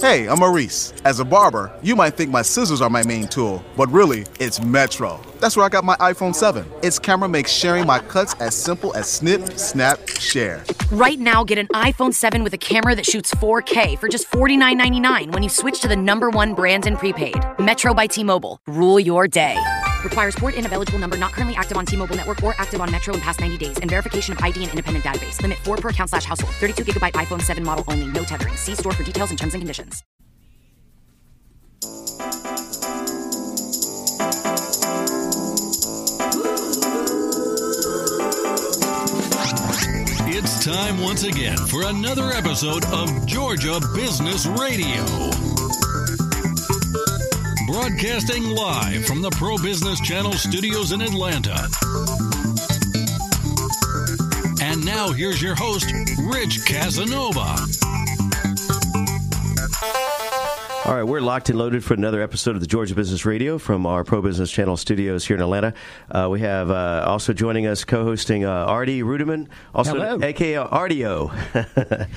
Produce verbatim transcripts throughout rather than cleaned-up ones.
Hey, I'm Maurice. As a barber, you might think my scissors are my main tool, but really, it's Metro. That's where I got my iPhone seven. Its camera makes sharing my cuts as simple as snip, snap, share. Right now, get an iPhone seven with a camera that shoots four K for just forty-nine ninety-nine when you switch to the number one brand in prepaid. Metro by T-Mobile. Rule your day. Requires port in of eligible number not currently active on T-Mobile network or active on Metro in past ninety days and verification of I D and independent database. Limit four per account slash household. thirty-two gigabyte iPhone seven model only. No tethering. See store for details and terms and conditions. It's time once again for another episode of Georgia Business Radio. Broadcasting live from the Pro Business Channel studios in Atlanta. And now here's your host, Rich Casanova. All right, we're locked and loaded for another episode of the Georgia Business Radio from our Pro Business Channel studios here in Atlanta. Uh, we have uh, also joining us, co-hosting uh, Artie Ruderman, also Hello. A K A Artio.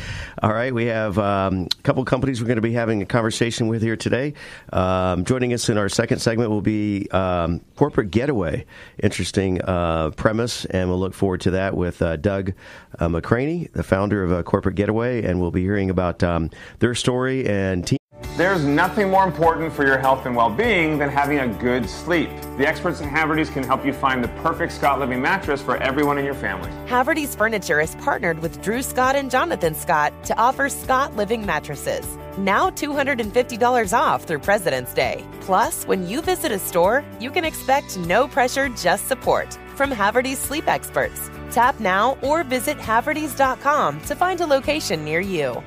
All right, we have um, a couple companies we're going to be having a conversation with here today. Um, joining us in our second segment will be um, Corporate Getaway. Interesting uh, premise, and we'll look forward to that with uh, Doug uh, McCraney, the founder of uh, Corporate Getaway, and we'll be hearing about um, their story and team. There's nothing more important for your health and well-being than having a good sleep. The experts at Haverty's can help you find the perfect Scott Living mattress for everyone in your family. Haverty's Furniture is partnered with Drew Scott and Jonathan Scott to offer Scott Living mattresses. Now two hundred fifty dollars off through President's Day. Plus, when you visit a store, you can expect no pressure, just support from Haverty's sleep experts. Tap now or visit Haverty's dot com to find a location near you.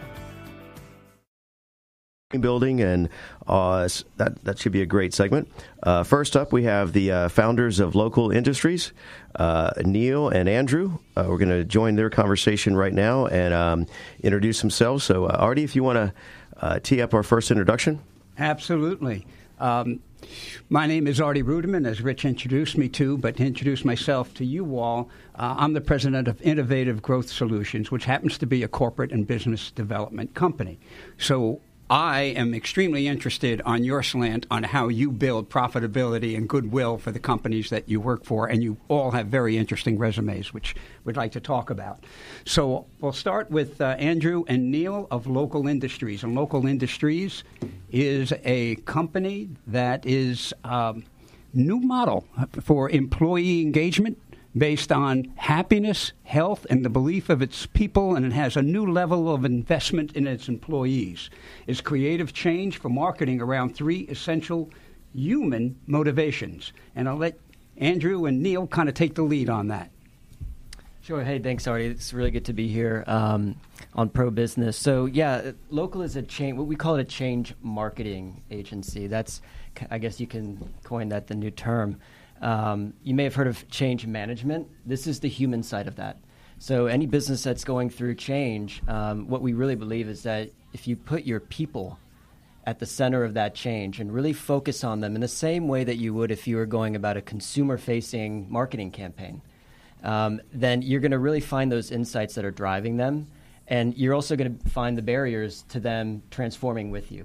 Building, and uh, that, that should be a great segment. Uh, first up, we have the uh, founders of Local Industries, uh, Neil and Andrew. Uh, we're going to join their conversation right now and um, introduce themselves. So, uh, Artie, if you want to uh, tee up our first introduction. Absolutely. Um, my name is Artie Ruderman, as Rich introduced me to, but to introduce myself to you all, uh, I'm the president of Innovative Growth Solutions, which happens to be a corporate and business development company. So, I am extremely interested on your slant on how you build profitability and goodwill for the companies that you work for, and you all have very interesting resumes, which we'd like to talk about. So we'll start with uh, Andrew and Neil of Local Industries. And Local Industries is a company that is a um, new model for employee engagement based on happiness, health, and the belief of its people, and it has a new level of investment in its employees. It's creative change for marketing around three essential human motivations. And I'll let Andrew and Neil kind of take the lead on that. Sure. Hey, thanks, Artie. It's really good to be here um, on Pro Business. So, yeah, Local is a change, what we call it a change marketing agency. That's, I guess you can coin that, the new term. Um, you may have heard of change management. This is the human side of that. So any business that's going through change, um, what we really believe is that if you put your people at the center of that change and really focus on them in the same way that you would if you were going about a consumer-facing marketing campaign, um, then you're going to really find those insights that are driving them, and you're also going to find the barriers to them transforming with you.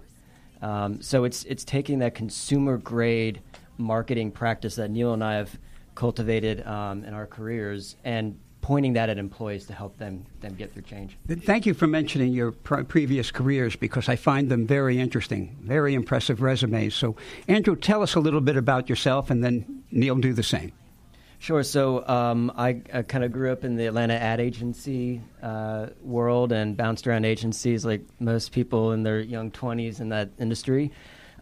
Um, so it's it's taking that consumer-grade marketing practice that Neil and I have cultivated um, in our careers and pointing that at employees to help them them get through change. Thank you for mentioning your pr- previous careers, because I find them very interesting, very impressive resumes. So, Andrew, tell us a little bit about yourself, and then Neil, do the same. Sure. So um, I, I kind of grew up in the Atlanta ad agency uh, world and bounced around agencies like most people in their young twenties in that industry.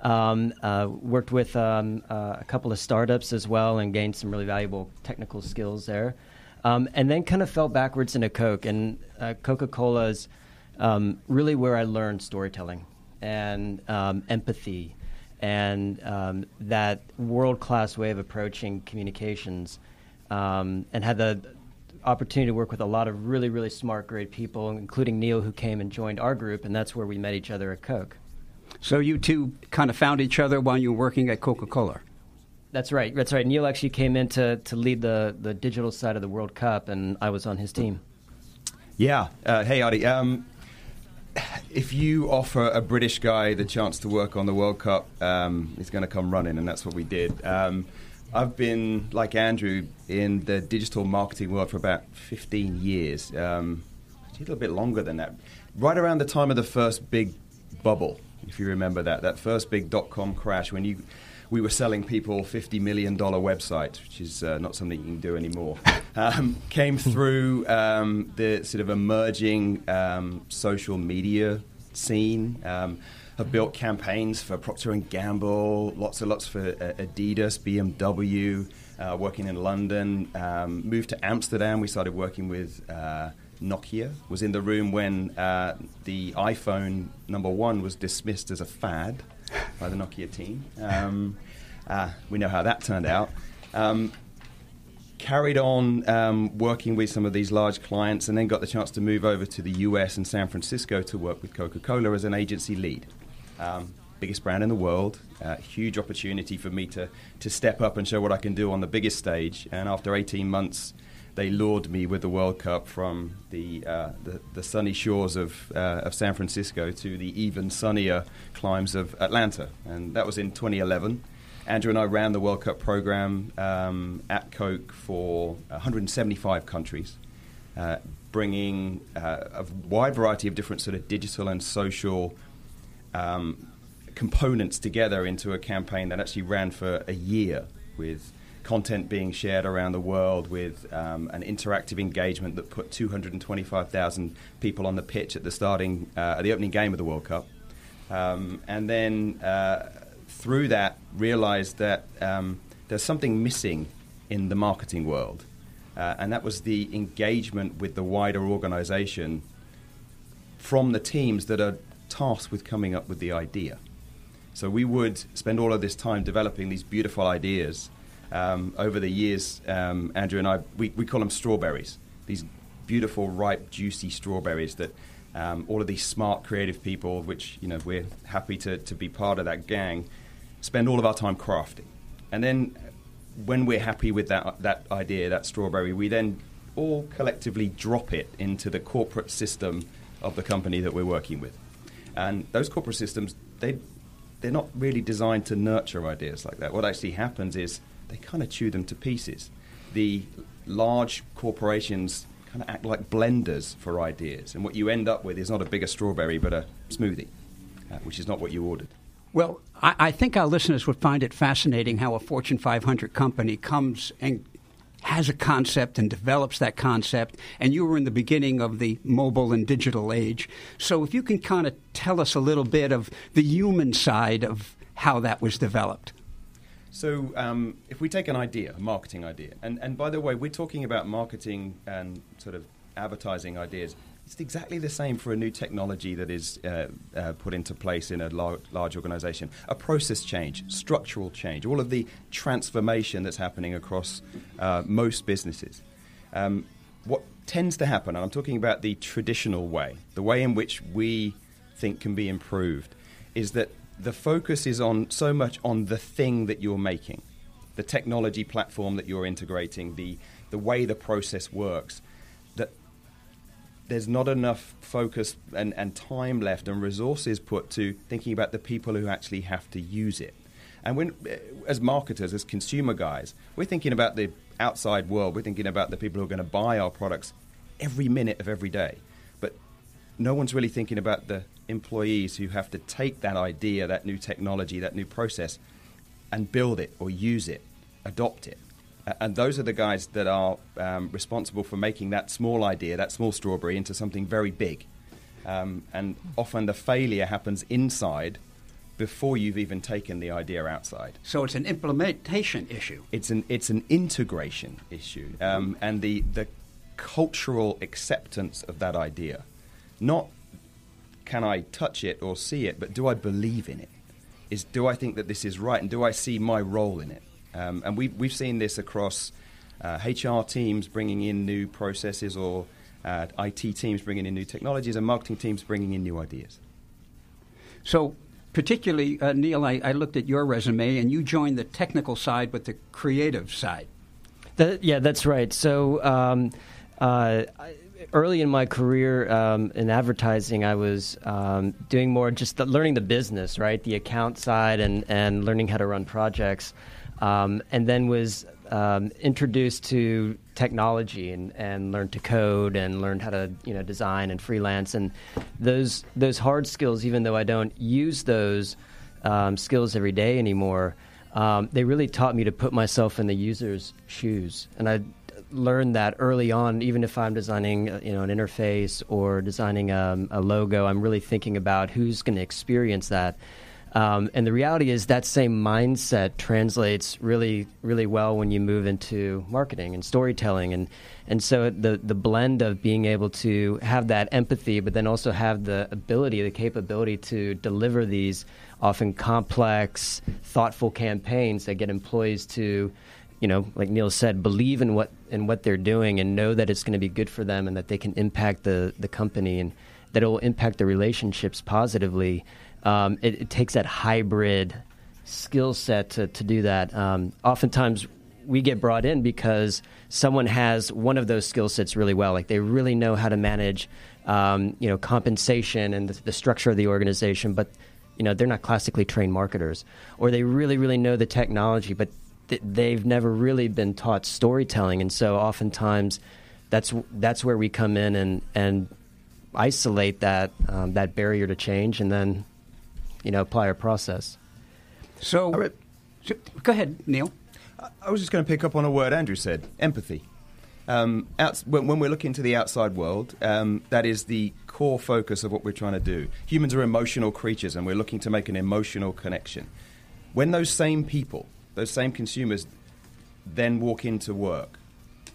Um, uh, worked with um, uh, a couple of startups as well and gained some really valuable technical skills there. Um, and then kind of fell backwards into Coke. And uh, Coca-Cola is um, really where I learned storytelling and um, empathy and um, that world-class way of approaching communications, um, and had the opportunity to work with a lot of really, really smart, great people, including Neil, who came and joined our group, and that's where we met each other at Coke. So you two kind of found each other while you were working at Coca-Cola. That's right. That's right. Neil actually came in to, to lead the, the digital side of the World Cup, and I was on his team. Yeah. Uh, hey, Artie. Um, if you offer a British guy the chance to work on the World Cup, um, he's going to come running, and that's what we did. Um, I've been, like Andrew, in the digital marketing world for about fifteen years, um, a little bit longer than that. Right around the time of the first big bubble, if you remember that, that first big dot-com crash when you... we were selling people fifty million dollars websites, which is uh, not something you can do anymore, um, came through um, the sort of emerging um, social media scene. Um, have built campaigns for Procter and Gamble, lots and lots for uh, Adidas, B M W, uh, working in London. Um, moved to Amsterdam. We started working with uh, Nokia. Was in the room when uh, the iPhone number one was dismissed as a fad by the Nokia team. Um, uh, we know how that turned out. Um, carried on um, working with some of these large clients, and then got the chance to move over to the U S and San Francisco to work with Coca-Cola as an agency lead. Um, biggest brand in the world, uh, huge opportunity for me to, to step up and show what I can do on the biggest stage. And after eighteen months, they lured me with the World Cup from the uh, the, the sunny shores of uh, of San Francisco to the even sunnier climes of Atlanta, and that was in twenty eleven. Andrew and I ran the World Cup program um, at Coke for one hundred seventy-five countries, uh, bringing uh, a wide variety of different sort of digital and social um, components together into a campaign that actually ran for a year with content being shared around the world, with um, an interactive engagement that put two hundred twenty-five thousand people on the pitch at the starting, uh, at the opening game of the World Cup, um, and then uh, through that realised that um, there's something missing in the marketing world, uh, and that was the engagement with the wider organisation from the teams that are tasked with coming up with the idea. So we would spend all of this time developing these beautiful ideas. Um, over the years, um, Andrew and I, we, we call them strawberries, these beautiful, ripe, juicy strawberries that um, all of these smart, creative people, which, you know, we're happy to, to be part of that gang, spend all of our time crafting. And then when we're happy with that, that idea, that strawberry, we then all collectively drop it into the corporate system of the company that we're working with. And those corporate systems, they, they're not really designed to nurture ideas like that. What actually happens is they kind of chew them to pieces. The large corporations kind of act like blenders for ideas, and what you end up with is not a bigger strawberry but a smoothie, uh, which is not what you ordered. Well, I, I think our listeners would find it fascinating how a Fortune five hundred company comes and has a concept and develops that concept, and you were in the beginning of the mobile and digital age. So if you can kind of tell us a little bit of the human side of how that was developed. So um, if we take an idea, a marketing idea, and, and by the way, we're talking about marketing and sort of advertising ideas. It's exactly the same for a new technology that is uh, uh, put into place in a lar- large organization. A process change, structural change, all of the transformation that's happening across uh, most businesses. Um, what tends to happen, and I'm talking about the traditional way, the way in which we think can be improved, is that the focus is on so much on the thing that you're making, the technology platform that you're integrating, the, the way the process works, that there's not enough focus and, and time left and resources put to thinking about the people who actually have to use it. And when, as marketers, as consumer guys, we're thinking about the outside world. We're thinking about the people who are going to buy our products every minute of every day. But no one's really thinking about the employees who have to take that idea, that new technology, that new process, and build it or use it, adopt it. And those are the guys that are um, responsible for making that small idea, that small strawberry, into something very big. Um, and often the failure happens inside before you've even taken the idea outside. So it's an implementation issue. It's an it's an integration issue, um, and the the cultural acceptance of that idea, not can I touch it or see it, but do I believe in it? Is do I think that this is right, and do I see my role in it? Um, and we've, we've seen this across uh, H R teams bringing in new processes, or uh, I T teams bringing in new technologies, and marketing teams bringing in new ideas. So particularly, uh, Neil, I, I looked at your resume, and you joined the technical side with the creative side. That, yeah, that's right. So um, uh, I, early in my career um, in advertising, I was um, doing more just the, learning the business, right, the account side, and, and learning how to run projects, um, and then was um, introduced to technology and, and learned to code and learned how to you know design and freelance, and those those hard skills. Even though I don't use those um, skills every day anymore, um, they really taught me to put myself in the user's shoes, and I learned that early on. Even if I'm designing you know an interface or designing a, a logo, I'm really thinking about who's going to experience that. Um, and the reality is that same mindset translates really, really well when you move into marketing and storytelling. And, and so the, the blend of being able to have that empathy, but then also have the ability, the capability to deliver these often complex, thoughtful campaigns that get employees to, you know, like Neil said, believe in what in what they're doing and know that it's going to be good for them and that they can impact the, the company and that it will impact the relationships positively. Um, it, it takes that hybrid skill set to, to do that. Um, oftentimes we get brought in because someone has one of those skill sets really well. Like they really know how to manage, um, you know, compensation and the, the structure of the organization, but, you know, they're not classically trained marketers. Or they really, really know the technology, but th- they've never really been taught storytelling. And so oftentimes that's that's where we come in and, and isolate that um, that barrier to change and then you know, apply our process. So, right. Go ahead, Neil. I was just going to pick up on a word Andrew said, empathy. Um, out, when, when we're looking to the outside world, um, that is the core focus of what we're trying to do. Humans are emotional creatures, and we're looking to make an emotional connection. When those same people, those same consumers, then walk into work,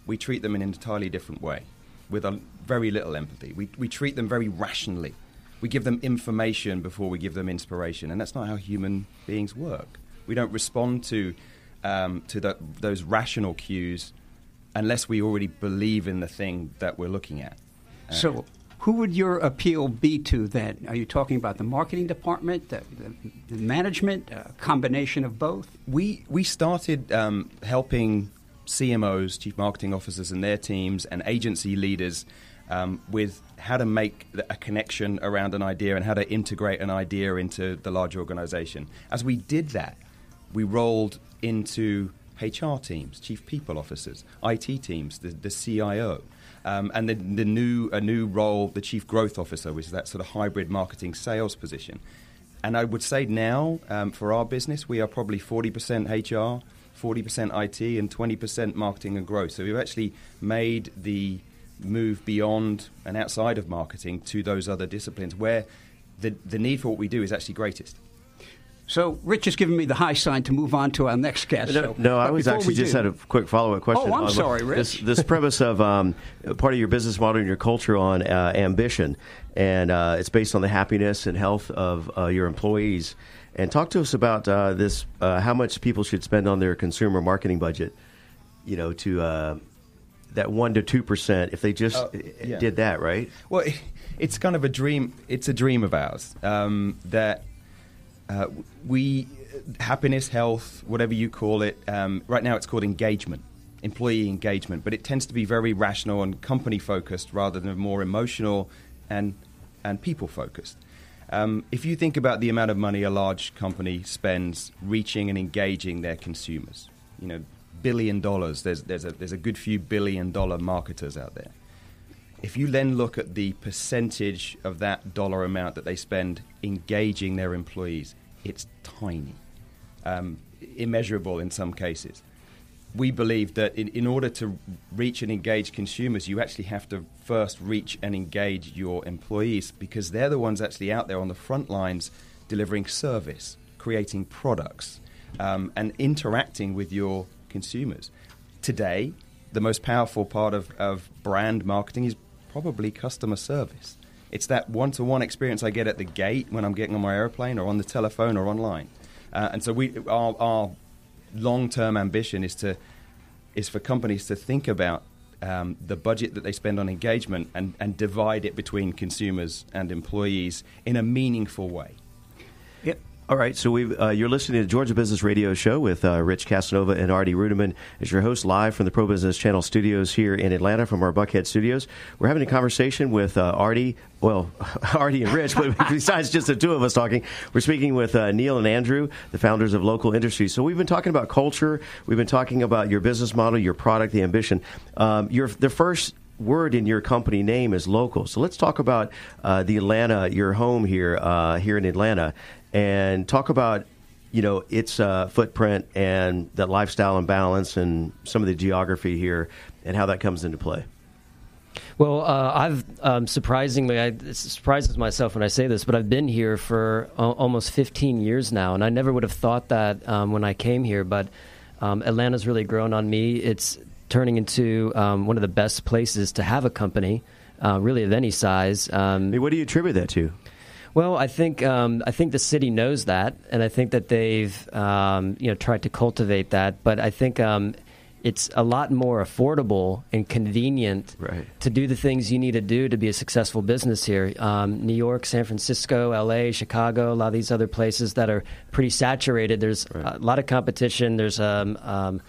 we treat them in an entirely different way, with a, very little empathy. We, we treat them very rationally. We give them information before we give them inspiration, and that's not how human beings work. We don't respond to um, to the, those rational cues unless we already believe in the thing that we're looking at. Uh, so who would your appeal be to then? Are you talking about the marketing department, the, the, the management, a combination of both? We, we started um, helping C M Os, chief marketing officers and their teams, and agency leaders Um, with how to make a connection around an idea and how to integrate an idea into the large organization. As we did that, we rolled into H R teams, chief people officers, I T teams, the, the C I O, um, and the, the new a new role, the chief growth officer, which is that sort of hybrid marketing sales position. And I would say now, um, for our business, we are probably forty percent H R, forty percent I T, and twenty percent marketing and growth. So we've actually made the move beyond and outside of marketing to those other disciplines where the the need for what we do is actually greatest. So Rich has given me the high sign to move on to our next guest. No, so, no I was actually just do, had a quick follow-up question. Oh, I'm on, sorry, Rich. This, this premise of um, part of your business model and your culture on uh, ambition, and uh, it's based on the happiness and health of uh, your employees. And talk to us about uh, this, uh, how much people should spend on their consumer marketing budget, you know, to... Uh, that one to two percent, if they just uh, yeah. did that, right? Well, it's kind of a dream. It's a dream of ours um, that uh, we, happiness, health, whatever you call it, um, right now it's called engagement, employee engagement, but it tends to be very rational and company-focused rather than more emotional and, and people-focused. Um, if you think about the amount of money a large company spends reaching and engaging their consumers, you know, billion dollars. There's there's a there's a good few billion dollar marketers out there. If you then look at the percentage of that dollar amount that they spend engaging their employees, it's tiny, um, immeasurable in some cases. We believe that in, in order to reach and engage consumers, you actually have to first reach and engage your employees because they're the ones actually out there on the front lines delivering service, creating products, um, and interacting with your consumers. Today, the most powerful part of, of brand marketing is probably customer service. It's that one-to-one experience I get at the gate when I'm getting on my airplane or on the telephone or online. Uh, and so we, our, our long-term ambition is to is for companies to think about um, the budget that they spend on engagement and, and divide it between consumers and employees in a meaningful way. Yep. All right, so we've, uh, you're listening to the Georgia Business Radio Show with uh, Rich Casanova and Artie Ruderman as your host live from the Pro Business Channel studios here in Atlanta from our Buckhead studios. We're having a conversation with uh, Artie, well, Artie and Rich, but besides just the two of us talking, we're speaking with uh, Neil and Andrew, the founders of Local Industries. So we've been talking about culture. We've been talking about your business model, your product, the ambition. Um, your the first... word in your company name is local. So let's talk about uh, the Atlanta, your home here, uh, here in Atlanta, and talk about, you know, its uh, footprint and that lifestyle and balance and some of the geography here and how that comes into play. Well, uh, I've um, surprisingly, I, it surprises myself when I say this, but I've been here for a- almost fifteen years now, and I never would have thought that um, when I came here, but um, Atlanta's really grown on me. It's turning into um, one of the best places to have a company, uh, really of any size. Um, I mean, what do you attribute that to? Well, I think um, I think the city knows that, and I think that they've um, you know tried to cultivate that. But I think um, it's a lot more affordable and convenient right. to do the things you need to do to be a successful business here. Um, New York, San Francisco, L A, Chicago, a lot of these other places that are pretty saturated. There's right. a lot of competition. There's um, um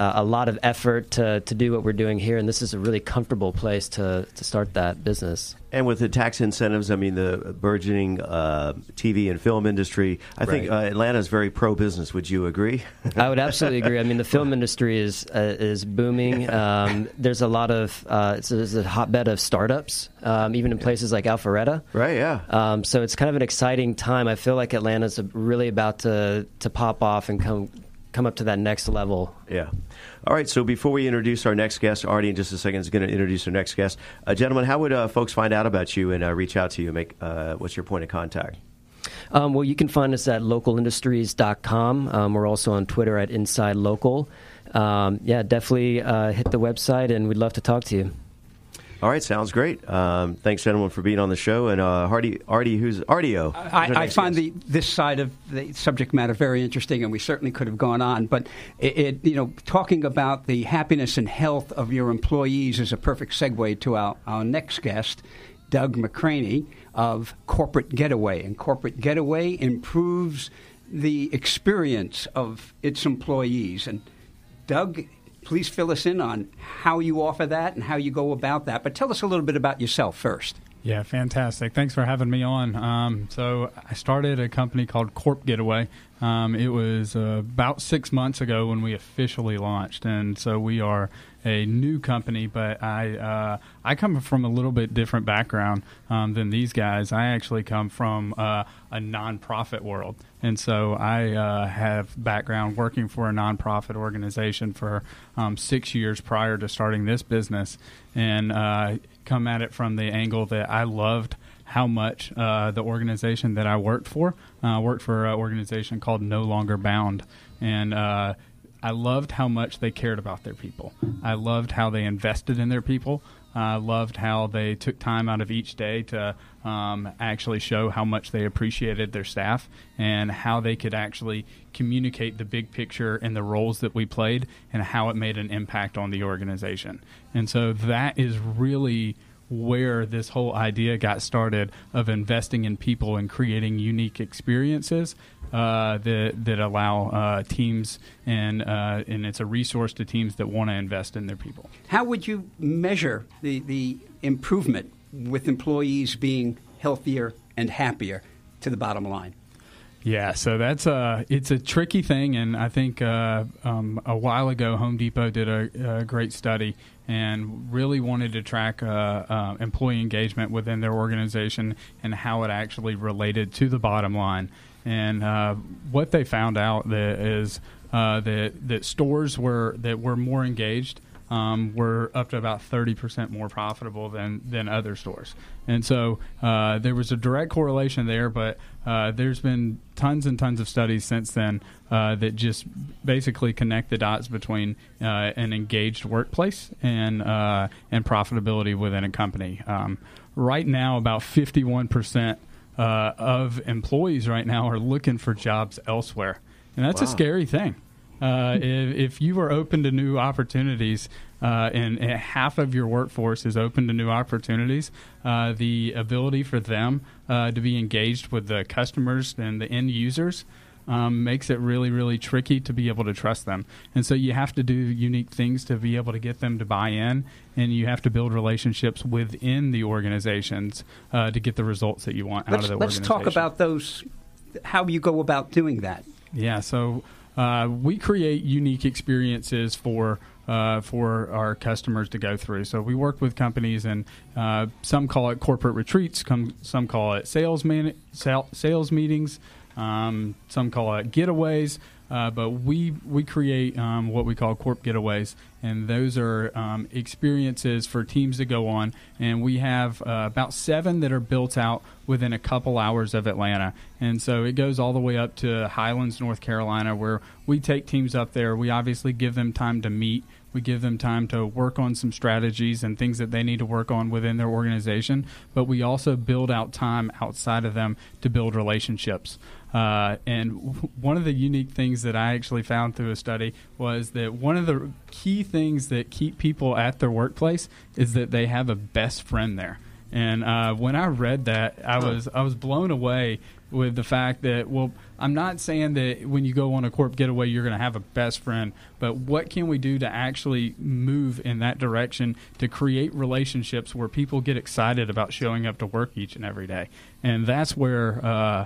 Uh, a lot of effort to to do what we're doing here, and this is a really comfortable place to, to start that business. And with the tax incentives, I mean, the burgeoning uh, T V and film industry, I right. think uh, Atlanta is very pro-business. Would you agree? I would absolutely agree. I mean, the film industry is uh, is booming. Um, there's a lot of uh, it's, there's a hotbed of startups, um, even in places like Alpharetta. Right. Yeah. Um, so it's kind of an exciting time. I feel like Atlanta's really about to to pop off and come. come up to that next level. Yeah. All right, so before we introduce our next guest, Artie in just a second is going to introduce our next guest. Uh, gentlemen, how would uh, folks find out about you and uh, reach out to you? Make uh, what's your point of contact? Um, well, you can find us at local industries dot com. Um, we're also on Twitter at Inside Local. Um, yeah, definitely uh, hit the website, and we'd love to talk to you. All right, sounds great. Um, thanks, gentlemen, for being on the show. And uh, Hardy, Artie, who's Artio? I, I find the, this side of the subject matter very interesting, and we certainly could have gone on. But it, it, you know, talking about the happiness and health of your employees is a perfect segue to our, our next guest, Doug McCraney of Corporate Getaway. And Corporate Getaway improves the experience of its employees. And Doug, please fill us in on how you offer that and how you go about that. But tell us a little bit about yourself first. Yeah, fantastic. Thanks for having me on. Um, so I started a company called Corp Getaway. Um, it was uh, about six months ago when we officially launched. And so we are a new company, but I uh, I come from a little bit different background um, than these guys. I actually come from uh, a nonprofit world. And so I uh, have background working for a nonprofit organization for um, six years prior to starting this business, and uh, come at it from the angle that I loved how much uh, the organization that I worked for, I uh, worked for an organization called No Longer Bound, and uh, I loved how much they cared about their people. I loved how they invested in their people. I uh, loved how they took time out of each day to um, actually show how much they appreciated their staff and how they could actually communicate the big picture and the roles that we played and how it made an impact on the organization. And so that is really where this whole idea got started of investing in people and creating unique experiences uh, that that allow uh, teams, and uh, and it's a resource to teams that want to invest in their people. How would you measure the, the improvement with employees being healthier and happier to the bottom line? Yeah, so that's a, it's a tricky thing, and I think uh, um, a while ago Home Depot did a, a great study and really wanted to track uh, uh, employee engagement within their organization and how it actually related to the bottom line. And uh, what they found out that is uh, that, that stores were that were more engaged Um, were up to about thirty percent more profitable than, than other stores. And so uh, there was a direct correlation there, but uh, there's been tons and tons of studies since then uh, that just basically connect the dots between uh, an engaged workplace and, uh, and profitability within a company. Um, right now, about fifty-one percent uh, of employees right now are looking for jobs elsewhere. And that's wow. a scary thing. Uh, if, if you are open to new opportunities, uh, and, and half of your workforce is open to new opportunities, uh, the ability for them uh, to be engaged with the customers and the end users um, makes it really, really tricky to be able to trust them. And so you have to do unique things to be able to get them to buy in, and you have to build relationships within the organizations uh, to get the results that you want out let's, of the let's organization. Let's talk about those, how you go about doing that. Yeah, so... Uh, we create unique experiences for uh, for our customers to go through. So we work with companies, and uh, some call it corporate retreats, come, some call it sales man, sal, sales meetings, um, some call it getaways. Uh, but we we create um, what we call corp getaways, and those are um, experiences for teams to go on. And we have uh, about seven that are built out within a couple hours of Atlanta. And so it goes all the way up to Highlands, North Carolina, where we take teams up there. We obviously give them time to meet. We give them time to work on some strategies and things that they need to work on within their organization. But we also build out time outside of them to build relationships. Uh, and w- one of the unique things that I actually found through a study was that one of the key things that keep people at their workplace is that they have a best friend there. And uh, when I read that, I was I was blown away with the fact that, well, I'm not saying that when you go on a corp getaway you're going to have a best friend, but what can we do to actually move in that direction to create relationships where people get excited about showing up to work each and every day? And that's where uh,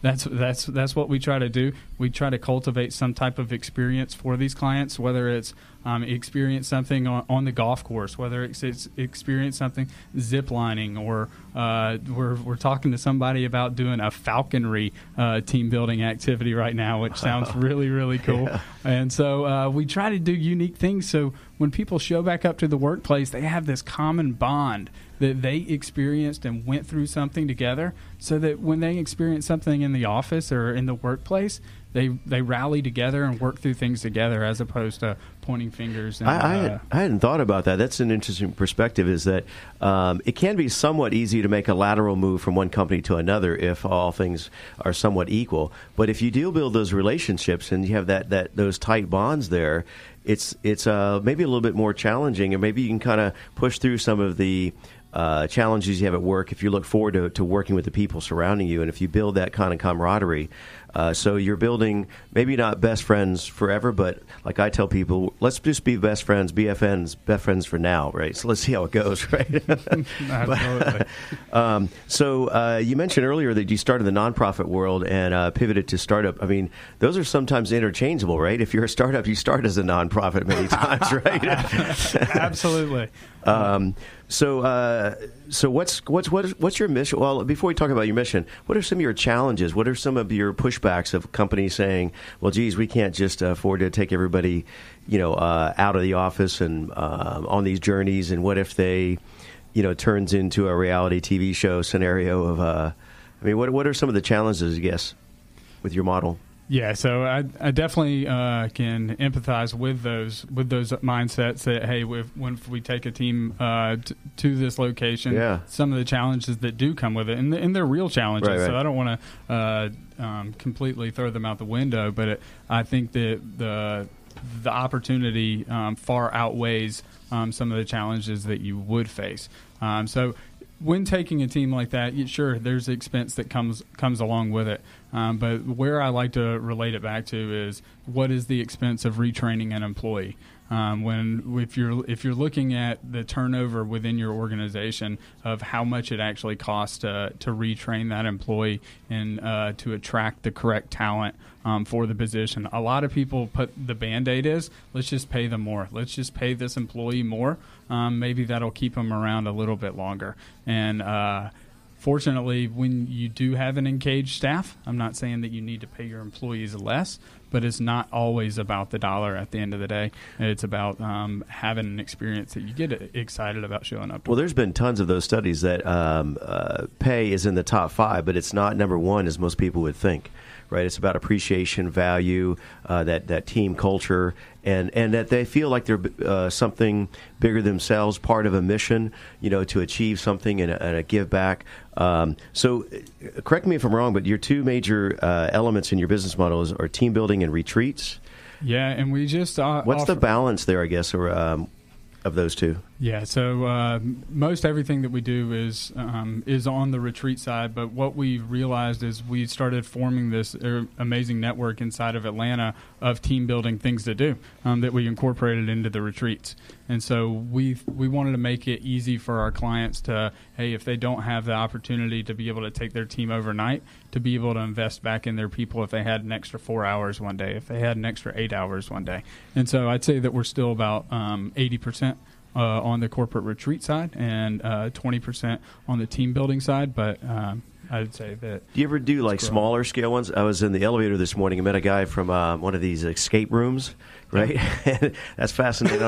That's that's that's what we try to do. We try to cultivate some type of experience for these clients, whether it's um, experience something on, on the golf course, whether it's, it's experience something zip lining, or uh, we're we're talking to somebody about doing a falconry uh, team building activity right now, which sounds really really cool. Yeah. And so uh, we try to do unique things so when people show back up to the workplace, they have this common bond that they experienced and went through something together, so that when they experience something in the office or in the workplace, they they rally together and work through things together as opposed to pointing fingers. And, I, I, uh, had, I hadn't thought about that. That's an interesting perspective, is that um, it can be somewhat easy to make a lateral move from one company to another if all things are somewhat equal. But if you do build those relationships and you have that, that those tight bonds there, it's, it's uh, maybe a little bit more challenging, and maybe you can kind of push through some of the Uh, challenges you have at work if you look forward to, to working with the people surrounding you, and if you build that kind of camaraderie. Uh, so you're building maybe not best friends forever, but like I tell people, let's just be best friends, B F Ns, best friends for now, right? So let's see how it goes, right? Absolutely. um, so uh, you mentioned earlier that you started the nonprofit world and uh, pivoted to startup. I mean, those are sometimes interchangeable, right? If you're a startup, you start as a nonprofit many times, right? Absolutely. Um, so, uh, so what's what's what's your mission? Well, before we talk about your mission, what are some of your challenges? What are some of your pushbacks of companies saying, "Well, geez, we can't just afford to take everybody, you know, uh, out of the office and uh, on these journeys"? And what if they, you know, turns into a reality T V show scenario of? Uh, I mean, what what are some of the challenges, I guess, with your model? Yeah, so I, I definitely uh, can empathize with those with those mindsets that, hey, if, when if we take a team uh, t- to this location, yeah. some of the challenges that do come with it, and, th- and they're real challenges, right, right. So I don't want to uh, um, completely throw them out the window, but it, I think that the, the opportunity um, far outweighs um, some of the challenges that you would face. Um, so when taking a team like that, sure, there's expense that comes comes along with it. Um, but where I like to relate it back to is what is the expense of retraining an employee? Um, when if you're if you're looking at the turnover within your organization of how much it actually costs to, to retrain that employee and uh, to attract the correct talent um, for the position, a lot of people put the Band-Aid is let's just pay them more. Let's just pay this employee more. Um, maybe that'll keep them around a little bit longer. And uh, fortunately, when you do have an engaged staff, I'm not saying that you need to pay your employees less, but it's not always about the dollar at the end of the day. It's about um, having an experience that you get excited about showing up to. Well, there's been tons of those studies that um, uh, pay is in the top five, but it's not number one as most people would think, right? It's about appreciation, value, uh, that, that team culture, and, and that they feel like they're uh, something bigger themselves, part of a mission, you know, to achieve something and a, and a give back. Um, so uh, correct me if I'm wrong, but your two major uh, elements in your business model is, are team building and retreats. Yeah, and we just uh, what's offer- the balance there, I guess, or um, of those two? Yeah, so uh, most everything that we do is um, is on the retreat side, but what we realized is we started forming this er- amazing network inside of Atlanta of team building things to do um, that we incorporated into the retreats. And so we we wanted to make it easy for our clients to, hey, if they don't have the opportunity to be able to take their team overnight, to be able to invest back in their people if they had an extra four hours one day, if they had an extra eight hours one day. And so I'd say that we're still about um, eighty percent Uh, on the corporate retreat side and uh, twenty percent on the team building side, but um, I'd say that. Do you ever do like growing. smaller scale ones? I was in the elevator this morning and met a guy from uh, one of these escape rooms, right? That's fascinating.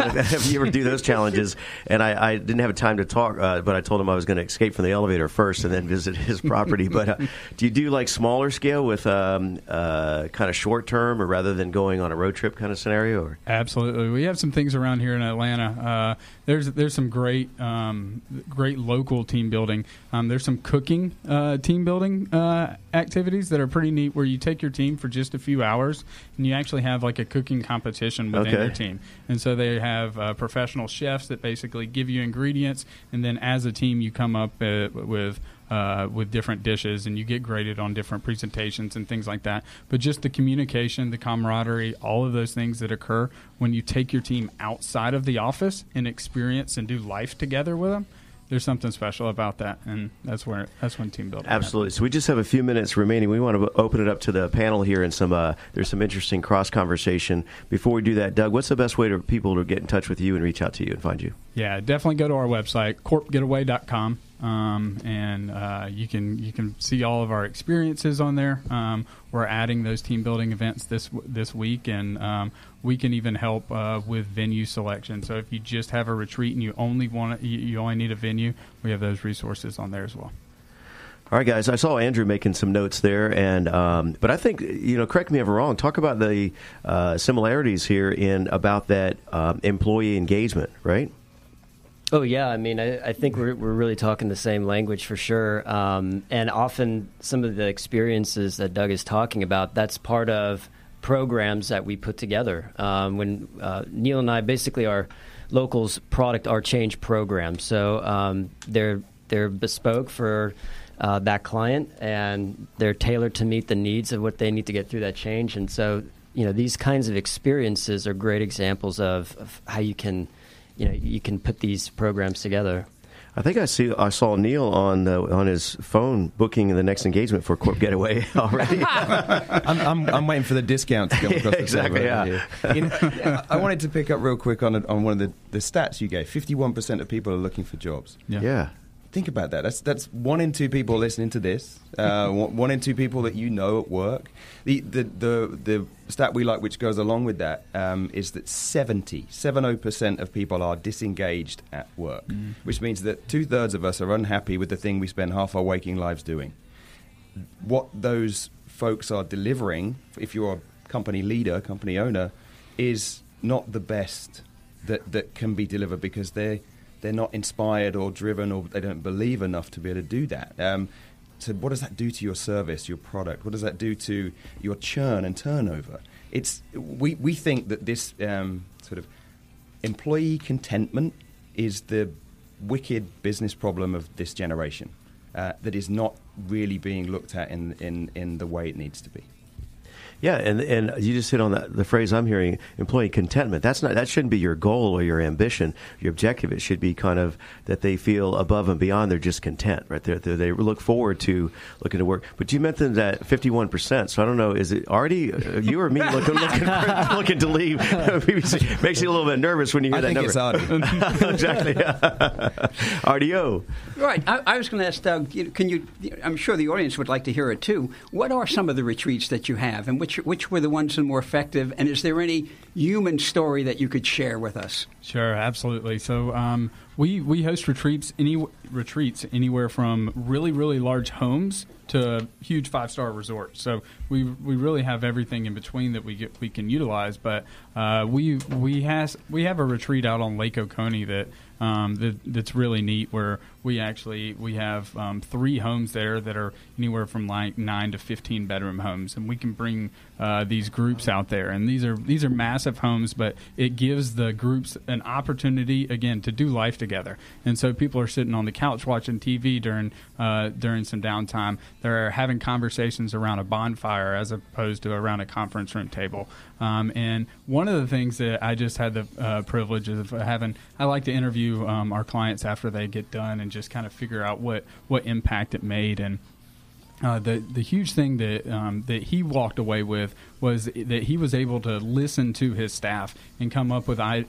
You ever do those challenges? And I, I didn't have time to talk, uh, but I told him I was going to escape from the elevator first and then visit his property. But uh, do you do like smaller scale with um, uh, kind of short term, or rather than going on a road trip kind of scenario? Or? Absolutely. We have some things around here in Atlanta. Uh, there's there's some great um, great local team building. Um, there's some cooking uh, team building uh, activities that are pretty neat, where you take your team for just a few hours and you actually have like a cooking competition within okay. their team. And so they have uh, professional chefs that basically give you ingredients, and then as a team you come up uh, with uh, with different dishes, and you get graded on different presentations and things like that. But just the communication, the camaraderie, all of those things that occur when you take your team outside of the office and experience and do life together with them, there's something special about that, and that's where that's when team building absolutely happens. So we just have a few minutes remaining. We want to open it up to the panel here, and some uh, there's some interesting cross conversation. Before we do that, Doug, what's the best way for people to get in touch with you and reach out to you and find you? Yeah, definitely go to our website, corp getaway dot com, um, and uh, you can you can see all of our experiences on there. Um, we're adding those team building events this this week, and um, we can even help uh, with venue selection. So if you just have a retreat and you only want to, you only need a venue, we have those resources on there as well. All right, guys. I saw Andrew making some notes there, and um, but I think, you know, correct me if I'm wrong. Talk about the uh, similarities here in about that um, employee engagement, right? Oh yeah, I mean, I, I think we're we're really talking the same language for sure. Um, and often some of the experiences that Doug is talking about, that's part of programs that we put together. Um, when uh, Neil and I basically our locals product, our change program. So um, they're they're bespoke for uh, that client, and they're tailored to meet the needs of what they need to get through that change. And so, you know, these kinds of experiences are great examples of, of how you can. You know, you can put these programs together. I think I see. I saw Neil on the, on his phone booking the next engagement for Corp Getaway already. I'm, I'm, I'm waiting for the discount to come across. Yeah, exactly. The yeah. You know, yeah. I wanted to pick up real quick on a, on one of the, the stats you gave. fifty-one percent of people are looking for jobs. Yeah. yeah. Think about that. That's that's one in two people listening to this. Uh, one in two people that you know at work. The the the. the stat we like, which goes along with that, um, is that seventy, seventy percent of people are disengaged at work, mm. which means that two-thirds of us are unhappy with the thing we spend half our waking lives doing. What those folks are delivering, if you're a company leader, company owner, is not the best that, that can be delivered, because they're, they're not inspired or driven, or they don't believe enough to be able to do that. Um, So what does that do to your service, your product? What does that do to your churn and turnover? It's we, we think that this um, sort of employee contentment is the wicked business problem of this generation uh, that is not really being looked at in, in, in the way it needs to be. Yeah, and and you just hit on the, the phrase I'm hearing, employee contentment. That's not that shouldn't be your goal or your ambition, your objective. It should be kind of that they feel above and beyond. They're just content, right? They're, they're, they look forward to looking to work. But you mentioned that fifty-one percent. So I don't know, is it already uh, you or me looking looking, for, looking to leave? Makes you a little bit nervous when you hear I that think number. It's exactly. R D O. Right. I, I was going to ask Doug. Can you? I'm sure the audience would like to hear it too. What are some of the retreats that you have, and which Which were the ones that were more effective? And is there any human story that you could share with us? Sure, absolutely. So um, we we host retreats any retreats anywhere from really really large homes to huge five star resorts. So we we really have everything in between that we get, we can utilize. But uh, we we has we have a retreat out on Lake Oconee that um, that that's really neat, where we actually we have um, three homes there that are anywhere from like nine to fifteen bedroom homes, and we can bring uh, these groups out there. And these are these are massive homes, but it gives the groups an opportunity again to do life together. And so people are sitting on the couch watching T V during uh, during some downtime. They're having conversations around a bonfire as opposed to around a conference room table. Um, and one of the things that I just had the uh, privilege of having, I like to interview um, our clients after they get done and just kind of figure out what, what impact it made. And uh, the the huge thing that um, that he walked away with was that he was able to listen to his staff and come up with ideas.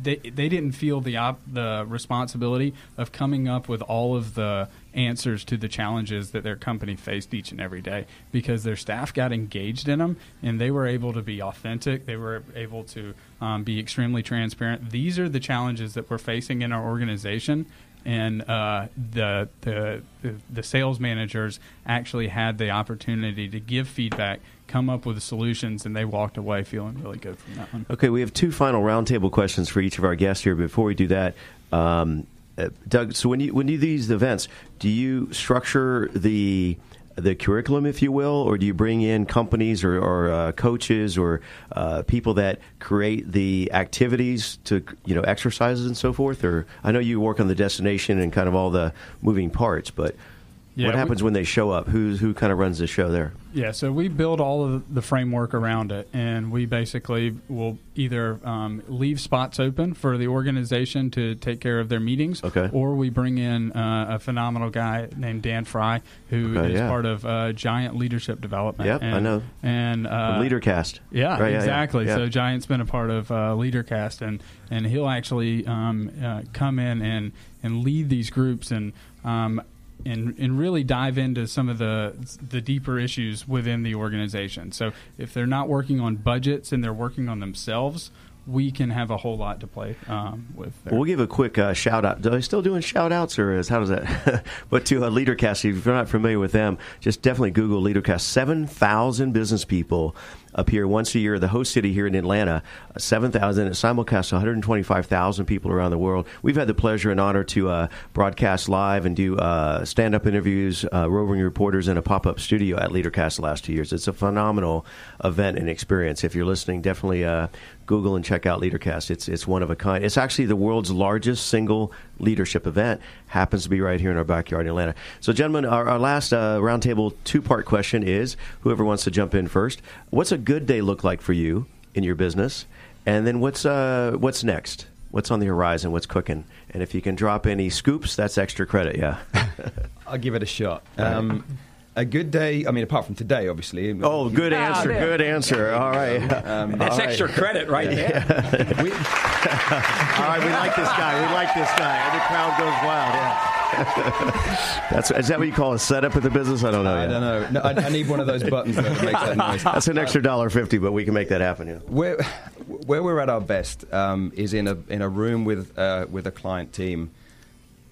They, they didn't feel the op, the responsibility of coming up with all of the answers to the challenges that their company faced each and every day, because their staff got engaged in them and they were able to be authentic. They were able to um, be extremely transparent. These are the challenges that we're facing in our organization. And uh, the, the the sales managers actually had the opportunity to give feedback, come up with solutions, and they walked away feeling really good from that one. Okay, we have two final roundtable questions for each of our guests here. Before we do that, um, uh, Doug, so when you when you do these events, do you structure the the curriculum, if you will, or do you bring in companies or, or uh, coaches or uh, people that create the activities to, you know, exercises and so forth? Or I know you work on the destination and kind of all the moving parts, but yeah, what happens we, when they show up? Who who kind of runs the show there? Yeah, so we build all of the framework around it, and we basically will either um, leave spots open for the organization to take care of their meetings, okay, or we bring in uh, a phenomenal guy named Dan Fry, who okay, is yeah. part of uh, Giant Leadership Development. Yep, and, I know. And uh, LeaderCast. Yeah, right, exactly. Yeah, yeah. So Giant's been a part of uh, LeaderCast, and, and he'll actually um, uh, come in and, and lead these groups and um, – And, and really dive into some of the the deeper issues within the organization. So if they're not working on budgets and they're working on themselves, we can have a whole lot to play um, with. There. We'll give a quick uh, shout-out. Are they still doing shout-outs, or is, how does that? But to uh, LeaderCast, if you're not familiar with them, just definitely Google LeaderCast. seven thousand business people appear once a year, the host city here in Atlanta, seven thousand. It simulcasts one hundred twenty-five thousand people around the world. We've had the pleasure and honor to uh, broadcast live and do uh, stand-up interviews, uh, roving reporters in a pop-up studio at LeaderCast the last two years. It's a phenomenal event and experience. If you're listening, definitely uh, Google and check out LeaderCast. It's it's one of a kind. It's actually the world's largest single leadership event. Happens to be right here in our backyard in Atlanta. So, gentlemen, our, our last uh, roundtable two-part question is, whoever wants to jump in first, what's a good day look like for you in your business? And then what's uh, what's next? What's on the horizon? What's cooking? And if you can drop any scoops, that's extra credit, yeah. I'll give it a shot. Um, a good day, I mean, apart from today, obviously. Oh, good answer, oh, good answer. All right. Um, that's all right. Extra credit right there. Yeah. we, all right, we like this guy. We like this guy. And the crowd goes wild, yeah. That's, is that what you call a setup of the business? I don't know. I don't know. No, I, I need one of those buttons that makes that noise. That's an extra dollar fifty, but we can make that happen. Yeah. Where, where we're at our best um, is in a in a room with uh, with a client team,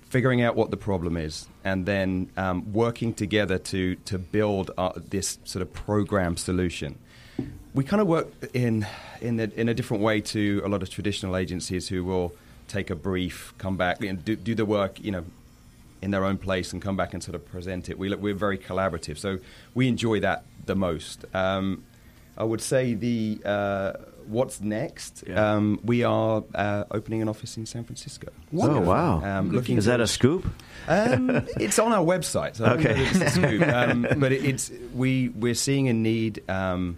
figuring out what the problem is, and then um, working together to to build our, this sort of program solution. We kind of work in in the, in a different way to a lot of traditional agencies who will take a brief, come back, and do, do the work. You know. In their own place and come back and sort of present it. We, we're very collaborative, so we enjoy that the most. Um, I would say the uh, what's next? Yeah. Um, we are uh, opening an office in San Francisco. What? Oh, wow. Um, looking Is that a scoop? Um, it's on our website. So okay. I don't know if it's a scoop. Um, but it, it's, we, we're seeing a need um,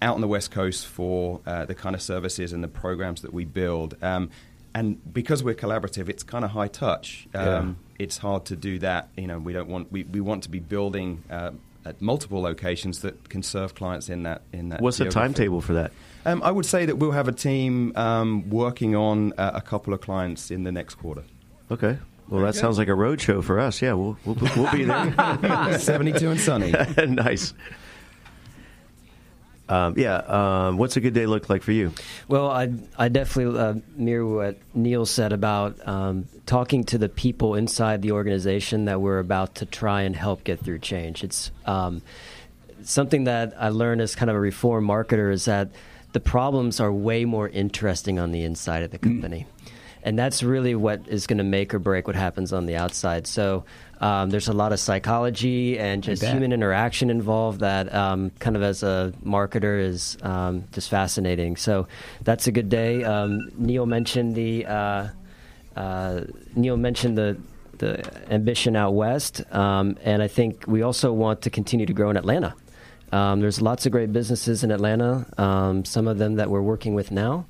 out on the West Coast for uh, the kind of services and the programs that we build. Um, and because we're collaborative, it's kind of high touch. Um, yeah. It's hard to do that, you know. We don't want we, we want to be building uh, at multiple locations that can serve clients in that in that. What's geography. The timetable for that? Um, I would say that we'll have a team um, working on uh, a couple of clients in the next quarter. Okay. Well, that sounds like a road show for us. Yeah, we'll we'll, we'll be there. seventy-two and sunny. Nice. Um, yeah, um, what's a good day look like for you? Well, I I definitely uh, mirror what Neil said about um, talking to the people inside the organization that we're about to try and help get through change. It's um, something that I learned as kind of a reform marketer is that the problems are way more interesting on the inside of the company. Mm. And that's really what is going to make or break what happens on the outside. So um, there's a lot of psychology and just human interaction involved that um, kind of as a marketer is um, just fascinating. So that's a good day. Um, Neil mentioned the uh, uh, Neil mentioned the. the ambition out west, um, and I think we also want to continue to grow in Atlanta. Um, there's lots of great businesses in Atlanta, um, some of them that we're working with now,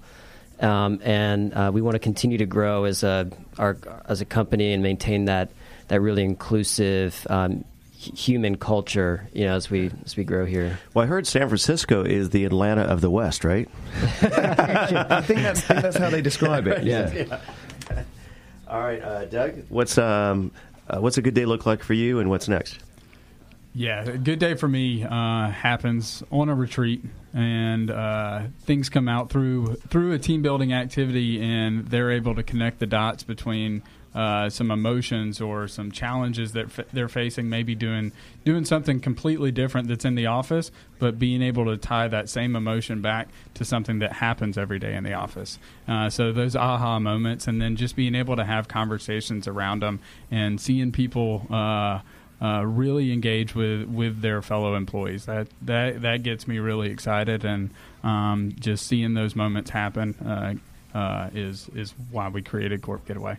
um, and uh, we want to continue to grow as a our, as a company and maintain that that really inclusive um, human culture, you know, as we as we grow here. Well, I heard San Francisco is the Atlanta of the West, right? I think that's I think that's how they describe it. Yeah. yeah. All right, uh, Doug, what's um, uh, what's a good day look like for you, and what's next? Yeah, a good day for me uh, happens on a retreat, and uh, things come out through through a team building activity, and they're able to connect the dots between uh, some emotions or some challenges that f- they're facing, maybe doing doing something completely different that's in the office, but being able to tie that same emotion back to something that happens every day in the office. Uh, so those aha moments, and then just being able to have conversations around them and seeing people uh, uh, really engage with, with their fellow employees. That, that that gets me really excited, and um, just seeing those moments happen uh, uh, is, is why we created Corp Getaway.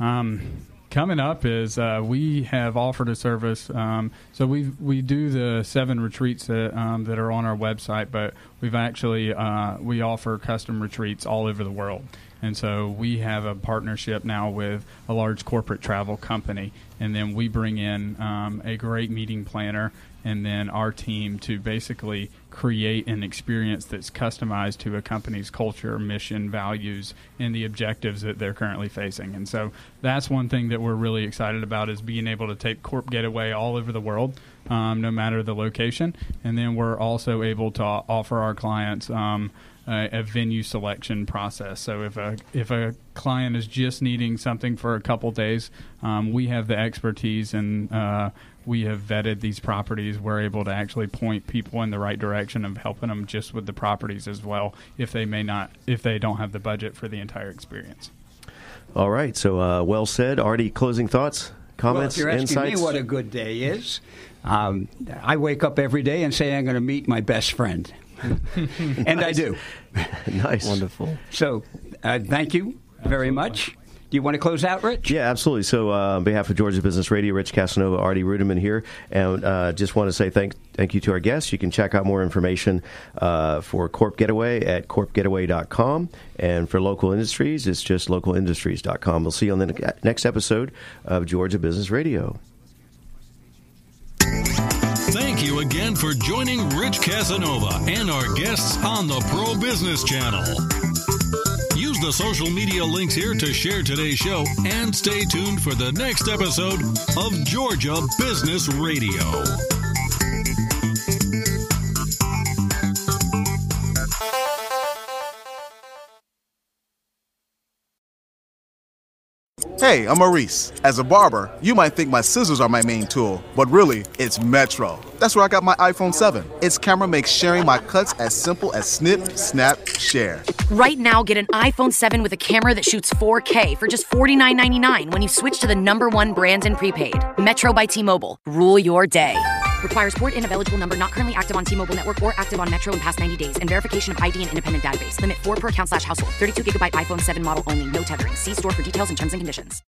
Um, Coming up is uh, we have offered a service. Um, so we we do the seven retreats that, um, that are on our website, but we've actually uh, we offer custom retreats all over the world. And so we have a partnership now with a large corporate travel company, and then we bring in um, a great meeting planner and then our team to basically create an experience that's customized to a company's culture, mission, values, and the objectives that they're currently facing. And so that's one thing that we're really excited about, is being able to take Corp Getaway all over the world, um, no matter the location. And then we're also able to offer our clients um, a venue selection process. So if a if a client is just needing something for a couple days, um, we have the expertise, and uh, we have vetted these properties. We're able to actually point people in the right direction of helping them just with the properties as well, if they may not, if they don't have the budget for the entire experience. All right. So uh, well said, Artie. Closing thoughts, comments, well, if you're insights. Me what a good day is. Um, I wake up every day and say I'm going to meet my best friend. and nice. I do. Nice. Wonderful. So uh, thank you very absolutely. Much. Do you want to close out, Rich? Yeah, absolutely. So uh, on behalf of Georgia Business Radio, Rich Casanova, Artie Ruderman here. And uh, just want to say thank thank you to our guests. You can check out more information uh, for Corp Getaway at corp getaway dot com. And for Local Industries, it's just local industries dot com. We'll see you on the ne- next episode of Georgia Business Radio. Thank you again for joining Rich Casanova and our guests on the Pro Business Channel. Use the social media links here to share today's show, and stay tuned for the next episode of Georgia Business Radio. Hey, I'm Maurice. As a barber, you might think my scissors are my main tool, but really, it's Metro. That's where I got my iPhone seven. Its camera makes sharing my cuts as simple as snip, snap, share. Right now, get an iPhone seven with a camera that shoots four K for just forty-nine ninety-nine when you switch to the number one brand in prepaid. Metro by T-Mobile. Rule your day. Requires port in of eligible number not currently active on T-Mobile network or active on Metro in past ninety days, and verification of I D and independent database. Limit four per account slash household. thirty-two gigabyte iPhone seven model only. No tethering. See store for details and terms and conditions.